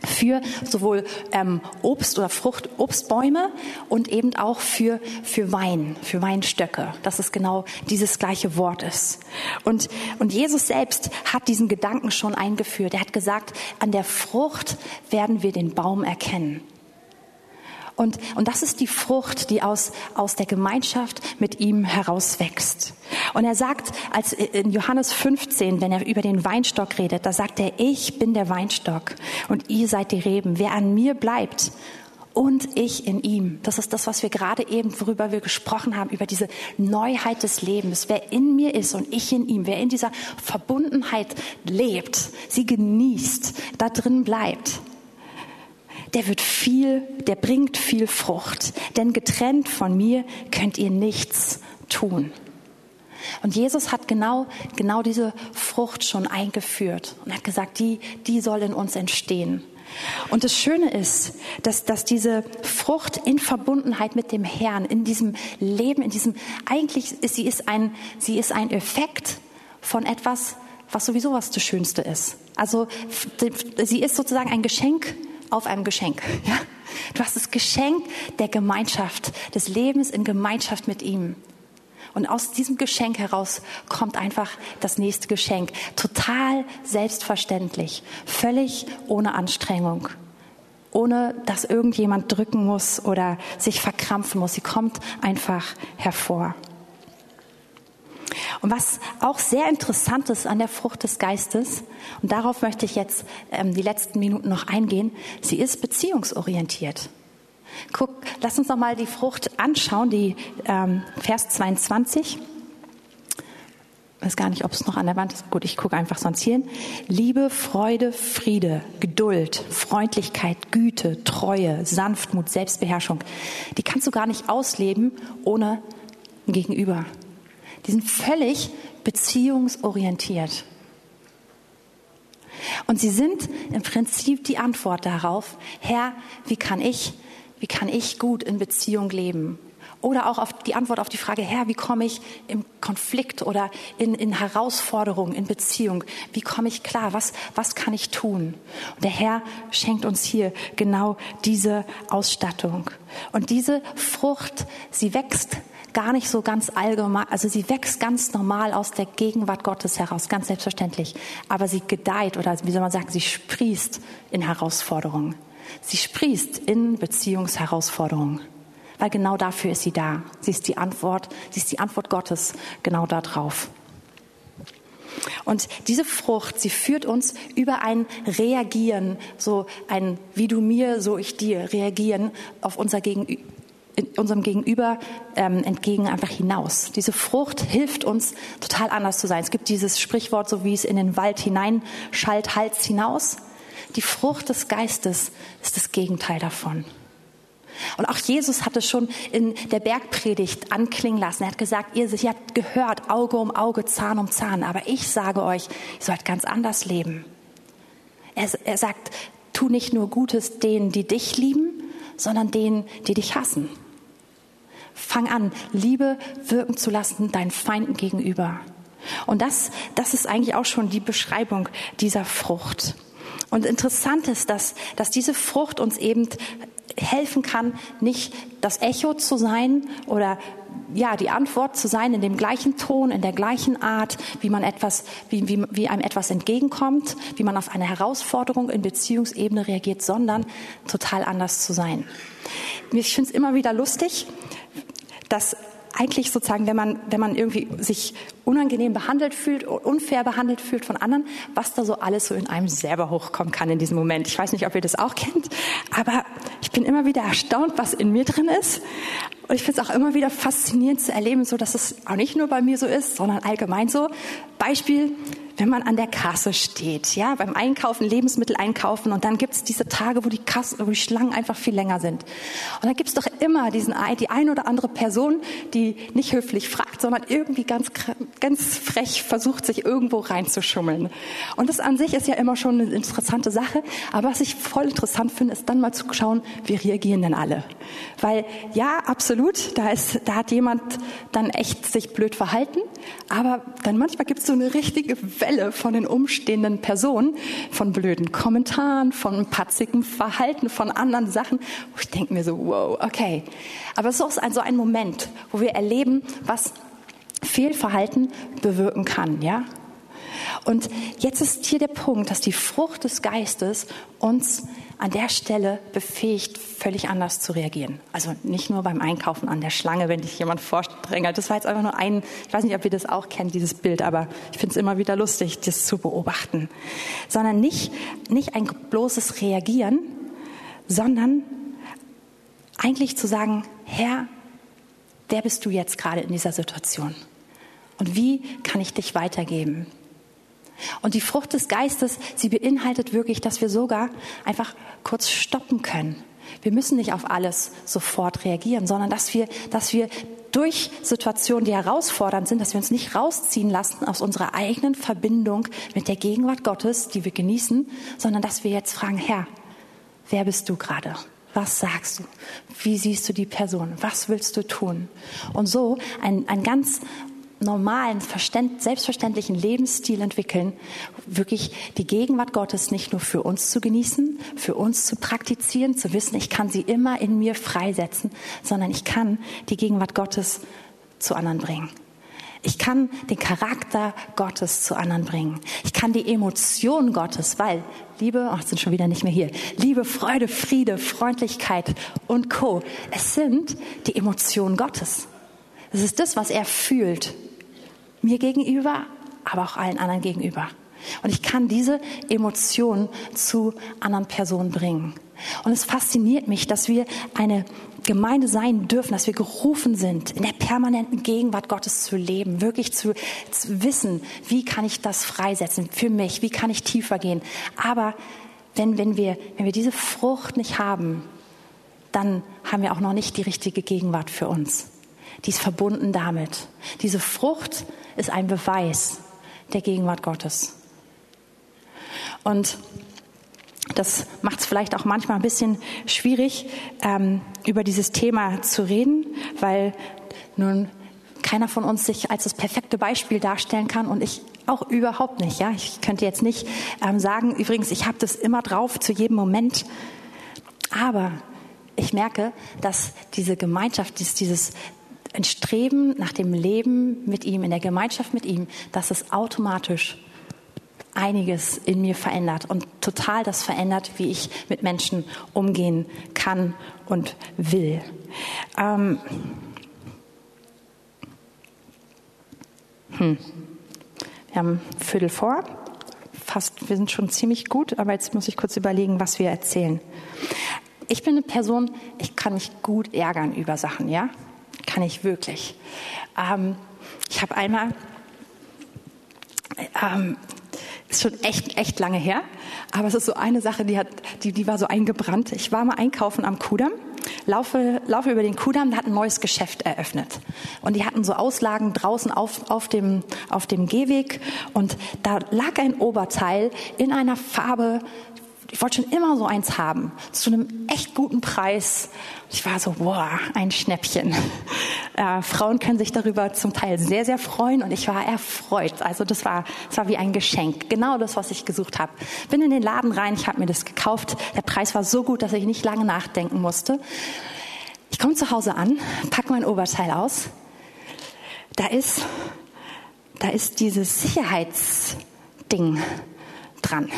für sowohl ähm, Obst oder Frucht, Obstbäume und eben auch für, für Wein, für Weinstöcke, dass es genau dieses gleiche Wort ist. Und, und Jesus selbst hat diesen Gedanken schon eingeführt. Er hat gesagt, an der Frucht werden wir den Baum erkennen. Und, und das ist die Frucht, die aus, aus der Gemeinschaft mit ihm herauswächst. Und er sagt, als in Johannes fünfzehn, wenn er über den Weinstock redet, da sagt er, ich bin der Weinstock und ihr seid die Reben. Wer an mir bleibt und ich in ihm, das ist das, was wir gerade eben, worüber wir gesprochen haben, über diese Neuheit des Lebens. Wer in mir ist und ich in ihm, wer in dieser Verbundenheit lebt, sie genießt, da drin bleibt. Der wird viel, der bringt viel Frucht, denn getrennt von mir könnt ihr nichts tun. Und Jesus hat genau, genau diese Frucht schon eingeführt und hat gesagt, die, die soll in uns entstehen. Und das Schöne ist, dass, dass diese Frucht in Verbundenheit mit dem Herrn, in diesem Leben, in diesem, eigentlich ist sie, ist ein, sie ist ein Effekt von etwas, was sowieso was das Schönste ist. Also sie ist sozusagen ein Geschenk auf einem Geschenk. Ja? Du hast das Geschenk der Gemeinschaft, des Lebens in Gemeinschaft mit ihm. Und aus diesem Geschenk heraus kommt einfach das nächste Geschenk. Total selbstverständlich, völlig ohne Anstrengung, ohne dass irgendjemand drücken muss oder sich verkrampfen muss. Sie kommt einfach hervor. Und was auch sehr interessant ist an der Frucht des Geistes, und darauf möchte ich jetzt ähm, die letzten Minuten noch eingehen, sie ist beziehungsorientiert. Guck, lass uns noch mal die Frucht anschauen, die ähm, Vers zweiundzwanzig. Ich weiß gar nicht, ob es noch an der Wand ist. Gut, ich gucke einfach sonst hier hin. Liebe, Freude, Friede, Geduld, Freundlichkeit, Güte, Treue, Sanftmut, Selbstbeherrschung. Die kannst du gar nicht ausleben ohne ein Gegenüber. Die sind völlig beziehungsorientiert. Und sie sind im Prinzip die Antwort darauf: Herr, wie kann ich, wie kann ich gut in Beziehung leben? Oder auch auf die Antwort auf die Frage: Herr, wie komme ich im Konflikt oder in, in Herausforderungen, in Beziehung? Wie komme ich klar? Was, was kann ich tun? Und der Herr schenkt uns hier genau diese Ausstattung. Und diese Frucht, sie wächst gar nicht so ganz allgemein, also sie wächst ganz normal aus der Gegenwart Gottes heraus, ganz selbstverständlich. Aber sie gedeiht, oder wie soll man sagen, sie sprießt in Herausforderungen. Sie sprießt in Beziehungsherausforderungen. Weil genau dafür ist sie da. Sie ist die Antwort, sie ist die Antwort Gottes genau darauf. Und diese Frucht, sie führt uns über ein Reagieren, so ein wie du mir, so ich dir, Reagieren auf unser Gegenü- in unserem Gegenüber ähm, entgegen einfach hinaus. Diese Frucht hilft uns, total anders zu sein. Es gibt dieses Sprichwort, so wie es in den Wald hinein schallt, Hals hinaus. Die Frucht des Geistes ist das Gegenteil davon. Und auch Jesus hat es schon in der Bergpredigt anklingen lassen. Er hat gesagt, ihr, ihr habt gehört, Auge um Auge, Zahn um Zahn. Aber ich sage euch, ihr sollt ganz anders leben. Er, er sagt, tu nicht nur Gutes denen, die dich lieben, sondern denen, die dich hassen. Fang an, Liebe wirken zu lassen deinen Feinden gegenüber. Und das, das ist eigentlich auch schon die Beschreibung dieser Frucht. Und interessant ist, dass, dass diese Frucht uns eben helfen kann, nicht das Echo zu sein oder ja die Antwort zu sein in dem gleichen Ton, in der gleichen Art, wie man etwas, wie, wie, wie einem etwas entgegenkommt, wie man auf eine Herausforderung in Beziehungsebene reagiert, sondern total anders zu sein. Ich finde es immer wieder lustig, dass eigentlich sozusagen, wenn man, wenn man irgendwie sich unangenehm behandelt fühlt, unfair behandelt fühlt von anderen, was da so alles so in einem selber hochkommen kann in diesem Moment. Ich weiß nicht, ob ihr das auch kennt, aber ich bin immer wieder erstaunt, was in mir drin ist. Und ich finde es auch immer wieder faszinierend zu erleben, so dass es auch nicht nur bei mir so ist, sondern allgemein so. Beispiel, wenn man an der Kasse steht, ja, beim Einkaufen, Lebensmittel einkaufen, und dann gibt es diese Tage, wo die Kassen, wo die Schlangen einfach viel länger sind. Und dann gibt es doch immer diesen, die eine oder andere Person, die nicht höflich fragt, sondern irgendwie ganz, ganz frech versucht, sich irgendwo reinzuschummeln. Und das an sich ist ja immer schon eine interessante Sache. Aber was ich voll interessant finde, ist dann mal zu schauen, wie reagieren denn alle? Weil, ja, absolut, da ist, da hat jemand dann echt sich blöd verhalten. Aber dann manchmal gibt es so eine richtige Welle von den umstehenden Personen, von blöden Kommentaren, von patzigem Verhalten, von anderen Sachen. Ich denke mir so, wow, okay. Aber es ist auch so ein Moment, wo wir erleben, was Fehlverhalten bewirken kann, ja? Und jetzt ist hier der Punkt, dass die Frucht des Geistes uns an der Stelle befähigt, völlig anders zu reagieren. Also nicht nur beim Einkaufen an der Schlange, wenn dich jemand vordrängelt. Das war jetzt einfach nur ein, ich weiß nicht, ob ihr das auch kennt, dieses Bild, aber ich finde es immer wieder lustig, das zu beobachten. Sondern nicht, nicht ein bloßes Reagieren, sondern eigentlich zu sagen, Herr, wer bist du jetzt gerade in dieser Situation? Und wie kann ich dich weitergeben? Und die Frucht des Geistes, sie beinhaltet wirklich, dass wir sogar einfach kurz stoppen können. Wir müssen nicht auf alles sofort reagieren, sondern dass wir, dass wir durch Situationen, die herausfordernd sind, dass wir uns nicht rausziehen lassen aus unserer eigenen Verbindung mit der Gegenwart Gottes, die wir genießen, sondern dass wir jetzt fragen, Herr, wer bist du gerade? Was sagst du? Wie siehst du die Person? Was willst du tun? Und so einen, einen ganz normalen, selbstverständlichen Lebensstil entwickeln, wirklich die Gegenwart Gottes nicht nur für uns zu genießen, für uns zu praktizieren, zu wissen, ich kann sie immer in mir freisetzen, sondern ich kann die Gegenwart Gottes zu anderen bringen. Ich kann den Charakter Gottes zu anderen bringen. Ich kann die Emotion Gottes, weil Liebe, ach, sind schon wieder nicht mehr hier, Liebe, Freude, Friede, Freundlichkeit und Co. Es sind die Emotionen Gottes. Es ist das, was er fühlt. Mir gegenüber, aber auch allen anderen gegenüber. Und ich kann diese Emotionen zu anderen Personen bringen. Und es fasziniert mich, dass wir eine Gemeinde sein dürfen, dass wir gerufen sind, in der permanenten Gegenwart Gottes zu leben, wirklich zu, zu wissen, wie kann ich das freisetzen für mich, wie kann ich tiefer gehen. Aber wenn, wenn wir, wenn wir diese Frucht nicht haben, dann haben wir auch noch nicht die richtige Gegenwart für uns. Die ist verbunden damit. Diese Frucht ist ein Beweis der Gegenwart Gottes. Und das macht es vielleicht auch manchmal ein bisschen schwierig, ähm, über dieses Thema zu reden, weil nun keiner von uns sich als das perfekte Beispiel darstellen kann und ich auch überhaupt nicht. Ja, ich könnte jetzt nicht ähm, sagen, übrigens, ich habe das immer drauf zu jedem Moment, aber ich merke, dass diese Gemeinschaft, dieses, dieses Streben nach dem Leben mit ihm, in der Gemeinschaft mit ihm, dass es automatisch einiges in mir verändert und total das verändert, wie ich mit Menschen umgehen kann und will. Ähm hm. Wir haben ein Viertel vor, fast, wir sind schon ziemlich gut, aber jetzt muss ich kurz überlegen, was wir erzählen. Ich bin eine Person, ich kann mich gut ärgern über Sachen, ja? Kann ich wirklich. Ähm, ich habe einmal, ähm, ist schon echt, echt lange her, aber es ist so eine Sache, die, hat, die, die war so eingebrannt. Ich war mal einkaufen am Kudamm, laufe, laufe über den Kudamm, da hat ein neues Geschäft eröffnet. Und die hatten so Auslagen draußen auf, auf, dem, auf dem Gehweg und da lag ein Oberteil in einer Farbe. Ich wollte schon immer so eins haben, zu einem echt guten Preis. Ich war so, boah, ein Schnäppchen. Äh, Frauen können sich darüber zum Teil sehr, sehr freuen und ich war erfreut. Also das war, das war wie ein Geschenk, genau das, was ich gesucht habe. Bin in den Laden rein, ich habe mir das gekauft. Der Preis war so gut, dass ich nicht lange nachdenken musste. Ich komme zu Hause an, packe mein Oberteil aus. Da ist, da ist dieses Sicherheitsding dran.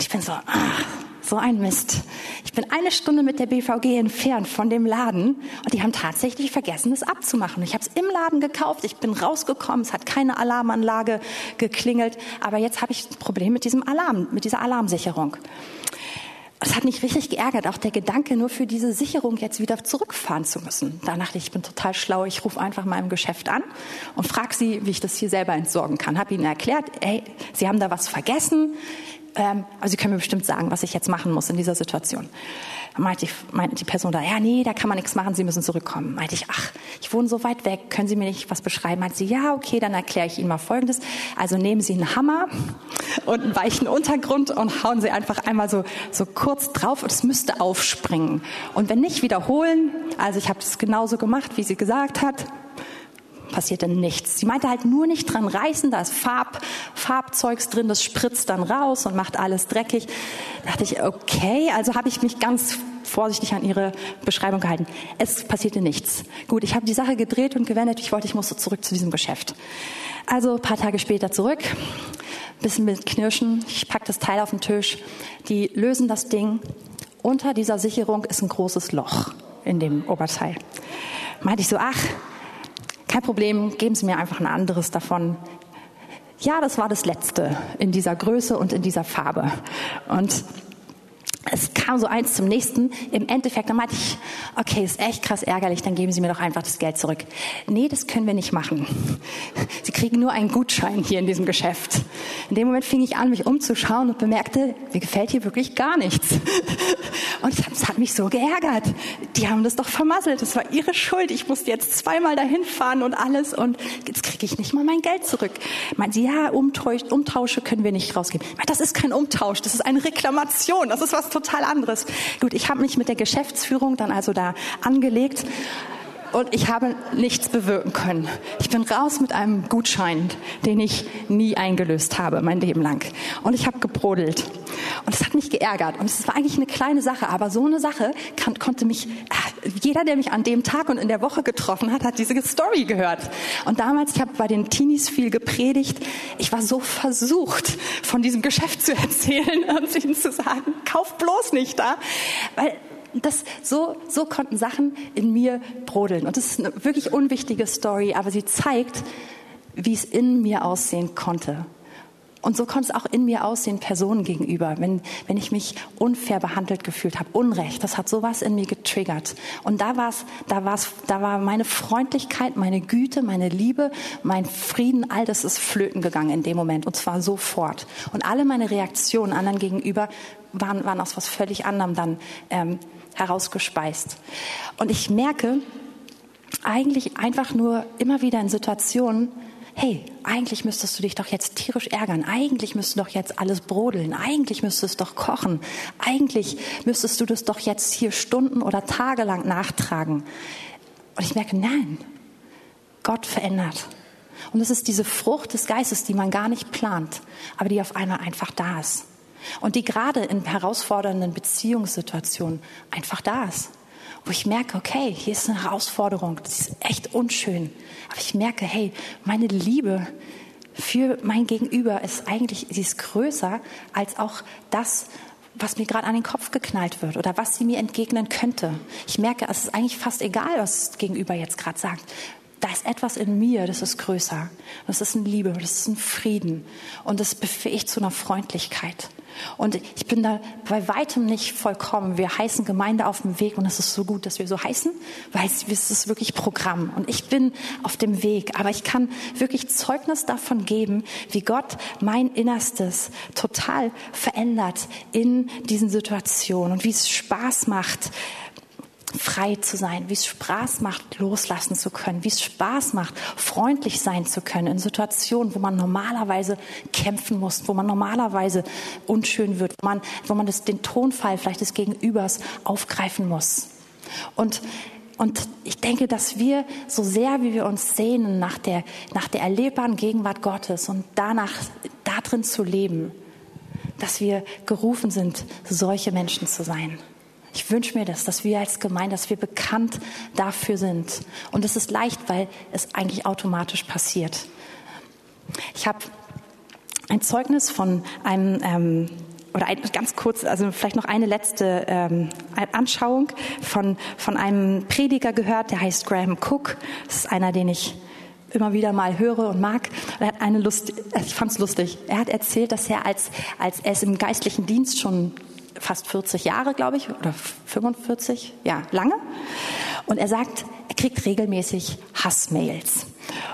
Ich bin so, ach, so ein Mist. Ich bin eine Stunde mit der B V G entfernt von dem Laden und die haben tatsächlich vergessen, das abzumachen. Ich habe es im Laden gekauft, ich bin rausgekommen, es hat keine Alarmanlage geklingelt, aber jetzt habe ich ein Problem mit diesem Alarm, mit dieser Alarmsicherung. Es hat mich richtig geärgert, auch der Gedanke, nur für diese Sicherung jetzt wieder zurückfahren zu müssen. Da dachte ich, ich bin total schlau, ich rufe einfach mal im Geschäft an und frage sie, wie ich das hier selber entsorgen kann. Habe ihnen erklärt, ey, sie haben da was vergessen. Ähm, also Sie können mir bestimmt sagen, was ich jetzt machen muss in dieser Situation. Dann meinte die, meinte die Person da, ja, nee, da kann man nichts machen, Sie müssen zurückkommen. Meinte ich, ach, ich wohne so weit weg, können Sie mir nicht was beschreiben? Meinte sie, ja, okay, dann erkläre ich Ihnen mal Folgendes. Also nehmen Sie einen Hammer und einen weichen Untergrund und hauen Sie einfach einmal so, so kurz drauf und es müsste aufspringen. Und wenn nicht, wiederholen. Also ich habe das genauso gemacht, wie sie gesagt hat. Passierte nichts. Sie meinte halt nur nicht dran reißen, da ist Farb, Farbzeugs drin, das spritzt dann raus und macht alles dreckig. Da dachte ich, okay, also habe ich mich ganz vorsichtig an ihre Beschreibung gehalten. Es passierte nichts. Gut, ich habe die Sache gedreht und gewendet, ich wollte, ich musste zurück zu diesem Geschäft. Also ein paar Tage später zurück, bisschen mit Knirschen, ich packe das Teil auf den Tisch, die lösen das Ding. Unter dieser Sicherung ist ein großes Loch in dem Oberteil. Meinte ich so, ach, kein Problem, geben Sie mir einfach ein anderes davon. Ja, das war das letzte in dieser Größe und in dieser Farbe. Und es kam so eins zum nächsten. Im Endeffekt, dann meinte ich, okay, ist echt krass ärgerlich, dann geben Sie mir doch einfach das Geld zurück. Nee, das können wir nicht machen. Sie kriegen nur einen Gutschein hier in diesem Geschäft. In dem Moment fing ich an, mich umzuschauen und bemerkte, mir gefällt hier wirklich gar nichts. Und das hat mich so geärgert. Die haben das doch vermasselt. Das war ihre Schuld. Ich musste jetzt zweimal dahin fahren und alles. Und jetzt kriege ich nicht mal mein Geld zurück. Meinen Sie, ja, umtauscht, Umtausche können wir nicht rausgeben. Das ist kein Umtausch. Das ist eine Reklamation. Das ist was total anderes. Gut, ich habe mich mit der Geschäftsführung dann also da angelegt und ich habe nichts bewirken können. Ich bin raus mit einem Gutschein, den ich nie eingelöst habe, mein Leben lang. Und ich habe gebrodelt. Und es hat mich geärgert. Und es war eigentlich eine kleine Sache, aber so eine Sache kann, konnte mich, jeder, der mich an dem Tag und in der Woche getroffen hat, hat diese Story gehört. Und damals, ich habe bei den Teenies viel gepredigt, ich war so versucht, von diesem Geschäft zu erzählen und ihnen zu sagen, kauf bloß nicht da, weil Das, so, so konnten Sachen in mir brodeln. Und das ist eine wirklich unwichtige Story, aber sie zeigt, wie es in mir aussehen konnte. Und so konnte es auch in mir aussehen, Personen gegenüber, wenn, wenn ich mich unfair behandelt gefühlt habe, Unrecht. Das hat sowas in mir getriggert. Und da war's, da war's, da war meine Freundlichkeit, meine Güte, meine Liebe, mein Frieden, all das ist flöten gegangen in dem Moment. Und zwar sofort. Und alle meine Reaktionen anderen gegenüber waren, waren aus was völlig anderem dann ähm, herausgespeist. Und ich merke eigentlich einfach nur immer wieder in Situationen, hey, eigentlich müsstest du dich doch jetzt tierisch ärgern, eigentlich müsste doch jetzt alles brodeln, eigentlich müsstest du doch kochen, eigentlich müsstest du das doch jetzt hier Stunden oder Tage lang nachtragen. Und ich merke, nein, Gott verändert. Und es ist diese Frucht des Geistes, die man gar nicht plant, aber die auf einmal einfach da ist. Und die gerade in herausfordernden Beziehungssituationen einfach da ist. Wo ich merke, okay, hier ist eine Herausforderung, das ist echt unschön. Aber ich merke, hey, meine Liebe für mein Gegenüber ist eigentlich, sie ist größer als auch das, was mir gerade an den Kopf geknallt wird oder was sie mir entgegnen könnte. Ich merke, es ist eigentlich fast egal, was das Gegenüber jetzt gerade sagt. Da ist etwas in mir, das ist größer. Das ist eine Liebe, das ist ein Frieden. Und das befähigt zu einer Freundlichkeit. Und ich bin da bei weitem nicht vollkommen. Wir heißen Gemeinde auf dem Weg und es ist so gut, dass wir so heißen, weil es ist wirklich Programm. Und ich bin auf dem Weg. Aber ich kann wirklich Zeugnis davon geben, wie Gott mein Innerstes total verändert in diesen Situationen und wie es Spaß macht, frei zu sein, wie es Spaß macht, loslassen zu können, wie es Spaß macht, freundlich sein zu können in Situationen, wo man normalerweise kämpfen muss, wo man normalerweise unschön wird, wo man, wo man das, den Tonfall vielleicht des Gegenübers aufgreifen muss. Und Und ich denke, dass wir, so sehr wie wir uns sehnen nach der, nach der erlebbaren Gegenwart Gottes und danach, da drin zu leben, dass wir gerufen sind, solche Menschen zu sein. Ich wünsche mir das, dass wir als Gemeinde, dass wir bekannt dafür sind. Und es ist leicht, weil es eigentlich automatisch passiert. Ich habe ein Zeugnis von einem, ähm, oder ein, ganz kurz, also vielleicht noch eine letzte ähm, Anschauung von, von einem Prediger gehört, der heißt Graham Cook. Das ist einer, den ich immer wieder mal höre und mag. Und er hat eine Lust, ich fand es lustig. Er hat erzählt, dass er als, als er ist im geistlichen Dienst schon fast vierzig Jahre, glaube ich, oder fünfundvierzig, ja, lange. Und er sagt, er kriegt regelmäßig Hassmails.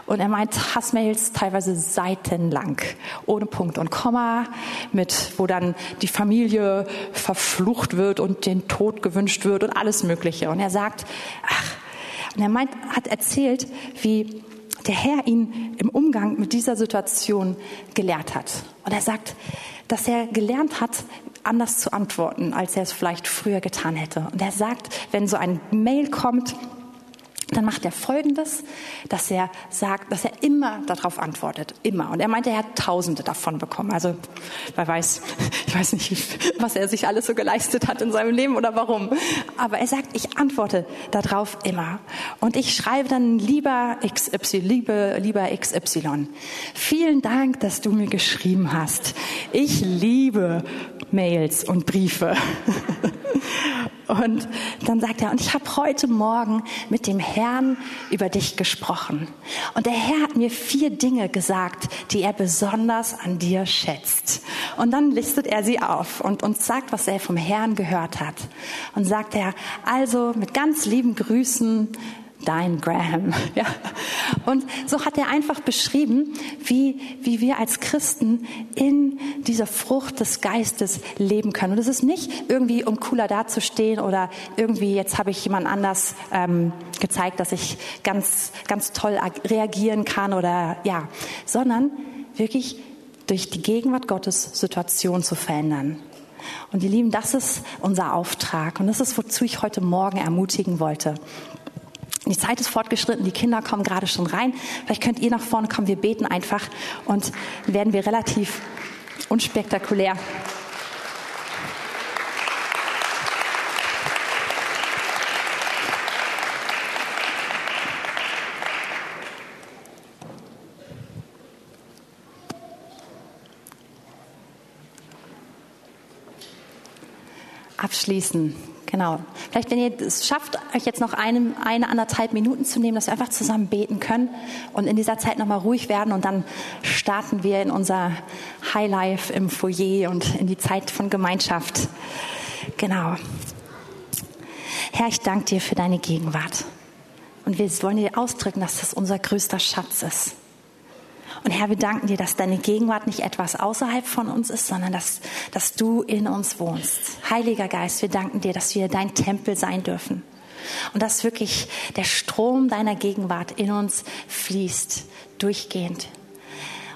Und er meint Hassmails teilweise seitenlang, ohne Punkt und Komma, mit, wo dann die Familie verflucht wird und den Tod gewünscht wird und alles Mögliche. Und er sagt, ach, und er meint, hat erzählt, wie der Herr ihn im Umgang mit dieser Situation gelehrt hat. Und er sagt, dass er gelernt hat, anders zu antworten, als er es vielleicht früher getan hätte. Und er sagt, wenn so ein Mail kommt, dann macht er Folgendes, dass er sagt, dass er immer darauf antwortet, immer. Und er meinte, er hat Tausende davon bekommen. Also, wer weiß, ich weiß nicht, was er sich alles so geleistet hat in seinem Leben oder warum. Aber er sagt, ich antworte darauf immer. Und ich schreibe dann lieber X Y, liebe, lieber X Y. Vielen Dank, dass du mir geschrieben hast. Ich liebe Mails und Briefe. Und dann sagt er, und ich habe heute Morgen mit dem Herrn über dich gesprochen. Und der Herr hat mir vier Dinge gesagt, die er besonders an dir schätzt. Und dann listet er sie auf und uns sagt, was er vom Herrn gehört hat. Und sagt er, also mit ganz lieben Grüßen, dein Graham. Ja. Und so hat er einfach beschrieben, wie, wie wir als Christen in dieser Frucht des Geistes leben können. Und es ist nicht irgendwie, um cooler dazustehen oder irgendwie, jetzt habe ich jemand anders ähm, gezeigt, dass ich ganz, ganz toll reagieren kann oder ja, sondern wirklich durch die Gegenwart Gottes Situation zu verändern. Und ihr Lieben, das ist unser Auftrag und das ist, wozu ich heute Morgen ermutigen wollte. Die Zeit ist fortgeschritten, die Kinder kommen gerade schon rein. Vielleicht könnt ihr nach vorne kommen, wir beten einfach und werden wir relativ unspektakulär. Abschließen. Genau. Vielleicht, wenn ihr es schafft, euch jetzt noch eine, eine, anderthalb Minuten zu nehmen, dass wir einfach zusammen beten können und in dieser Zeit nochmal ruhig werden und dann starten wir in unser Highlife im Foyer und in die Zeit von Gemeinschaft. Genau. Herr, ich danke dir für deine Gegenwart. Und wir wollen dir ausdrücken, dass das unser größter Schatz ist. Und Herr, wir danken dir, dass deine Gegenwart nicht etwas außerhalb von uns ist, sondern dass, dass du in uns wohnst. Heiliger Geist, wir danken dir, dass wir dein Tempel sein dürfen. Und dass wirklich der Strom deiner Gegenwart in uns fließt, durchgehend.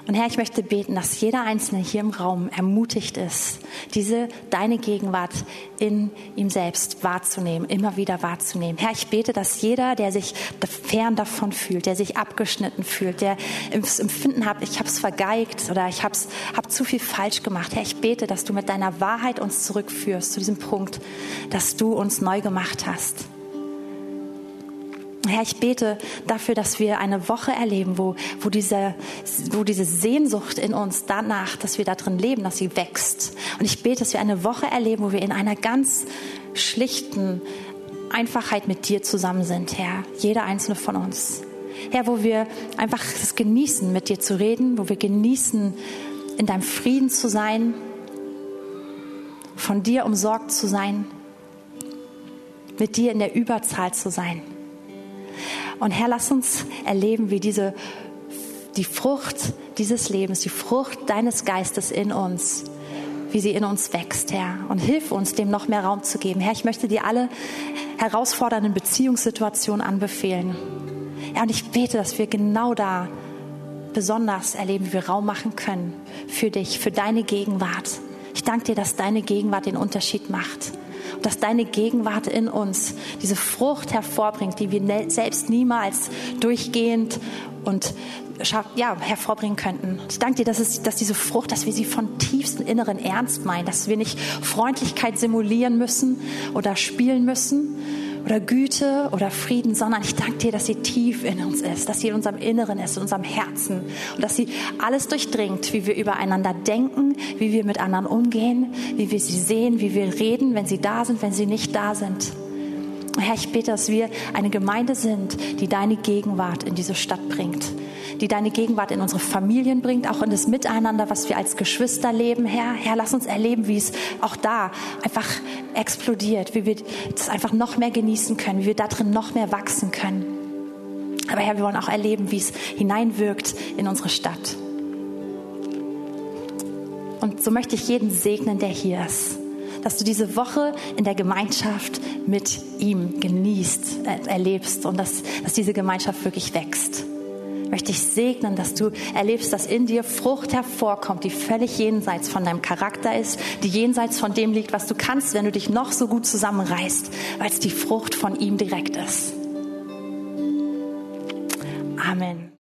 Und Herr, ich möchte beten, dass jeder Einzelne hier im Raum ermutigt ist, diese deine Gegenwart in ihm selbst wahrzunehmen, immer wieder wahrzunehmen. Herr, ich bete, dass jeder, der sich fern davon fühlt, der sich abgeschnitten fühlt, der das Empfinden hat, ich habe es vergeigt oder ich habe hab zu viel falsch gemacht. Herr, ich bete, dass du mit deiner Wahrheit uns zurückführst zu diesem Punkt, dass du uns neu gemacht hast. Herr, ich bete dafür, dass wir eine Woche erleben, wo, wo, diese, wo diese Sehnsucht in uns danach, dass wir da drin leben, dass sie wächst. Und ich bete, dass wir eine Woche erleben, wo wir in einer ganz schlichten Einfachheit mit dir zusammen sind, Herr. Jeder einzelne von uns. Herr, wo wir einfach es genießen, mit dir zu reden, wo wir genießen, in deinem Frieden zu sein, von dir umsorgt zu sein, mit dir in der Überzahl zu sein. Und Herr, lass uns erleben, wie diese, die Frucht dieses Lebens, die Frucht deines Geistes in uns, wie sie in uns wächst, Herr. Und hilf uns, dem noch mehr Raum zu geben. Herr, ich möchte dir alle herausfordernden Beziehungssituationen anbefehlen. Ja, und ich bete, dass wir genau da besonders erleben, wie wir Raum machen können für dich, für deine Gegenwart. Ich danke dir, dass deine Gegenwart den Unterschied macht. Dass deine Gegenwart in uns diese Frucht hervorbringt, die wir selbst niemals durchgehend und ja, hervorbringen könnten. Ich danke dir, dass, es, dass diese Frucht, dass wir sie von tiefstem Inneren ernst meinen, dass wir nicht Freundlichkeit simulieren müssen oder spielen müssen oder Güte oder Frieden, sondern ich danke dir, dass sie tief in uns ist, dass sie in unserem Inneren ist, in unserem Herzen und dass sie alles durchdringt, wie wir übereinander denken, wie wir mit anderen umgehen, wie wir sie sehen, wie wir reden, wenn sie da sind, wenn sie nicht da sind. Herr, ich bete, dass wir eine Gemeinde sind, die deine Gegenwart in diese Stadt bringt, die deine Gegenwart in unsere Familien bringt, auch in das Miteinander, was wir als Geschwister leben, Herr. Herr, lass uns erleben, wie es auch da einfach explodiert, wie wir das einfach noch mehr genießen können, wie wir da drin noch mehr wachsen können. Aber Herr, wir wollen auch erleben, wie es hineinwirkt in unsere Stadt. Und so möchte ich jeden segnen, der hier ist, dass du diese Woche in der Gemeinschaft mit ihm genießt, äh, erlebst und dass, dass diese Gemeinschaft wirklich wächst. Möchte ich segnen, dass du erlebst, dass in dir Frucht hervorkommt, die völlig jenseits von deinem Charakter ist, die jenseits von dem liegt, was du kannst, wenn du dich noch so gut zusammenreißt, weil es die Frucht von ihm direkt ist. Amen.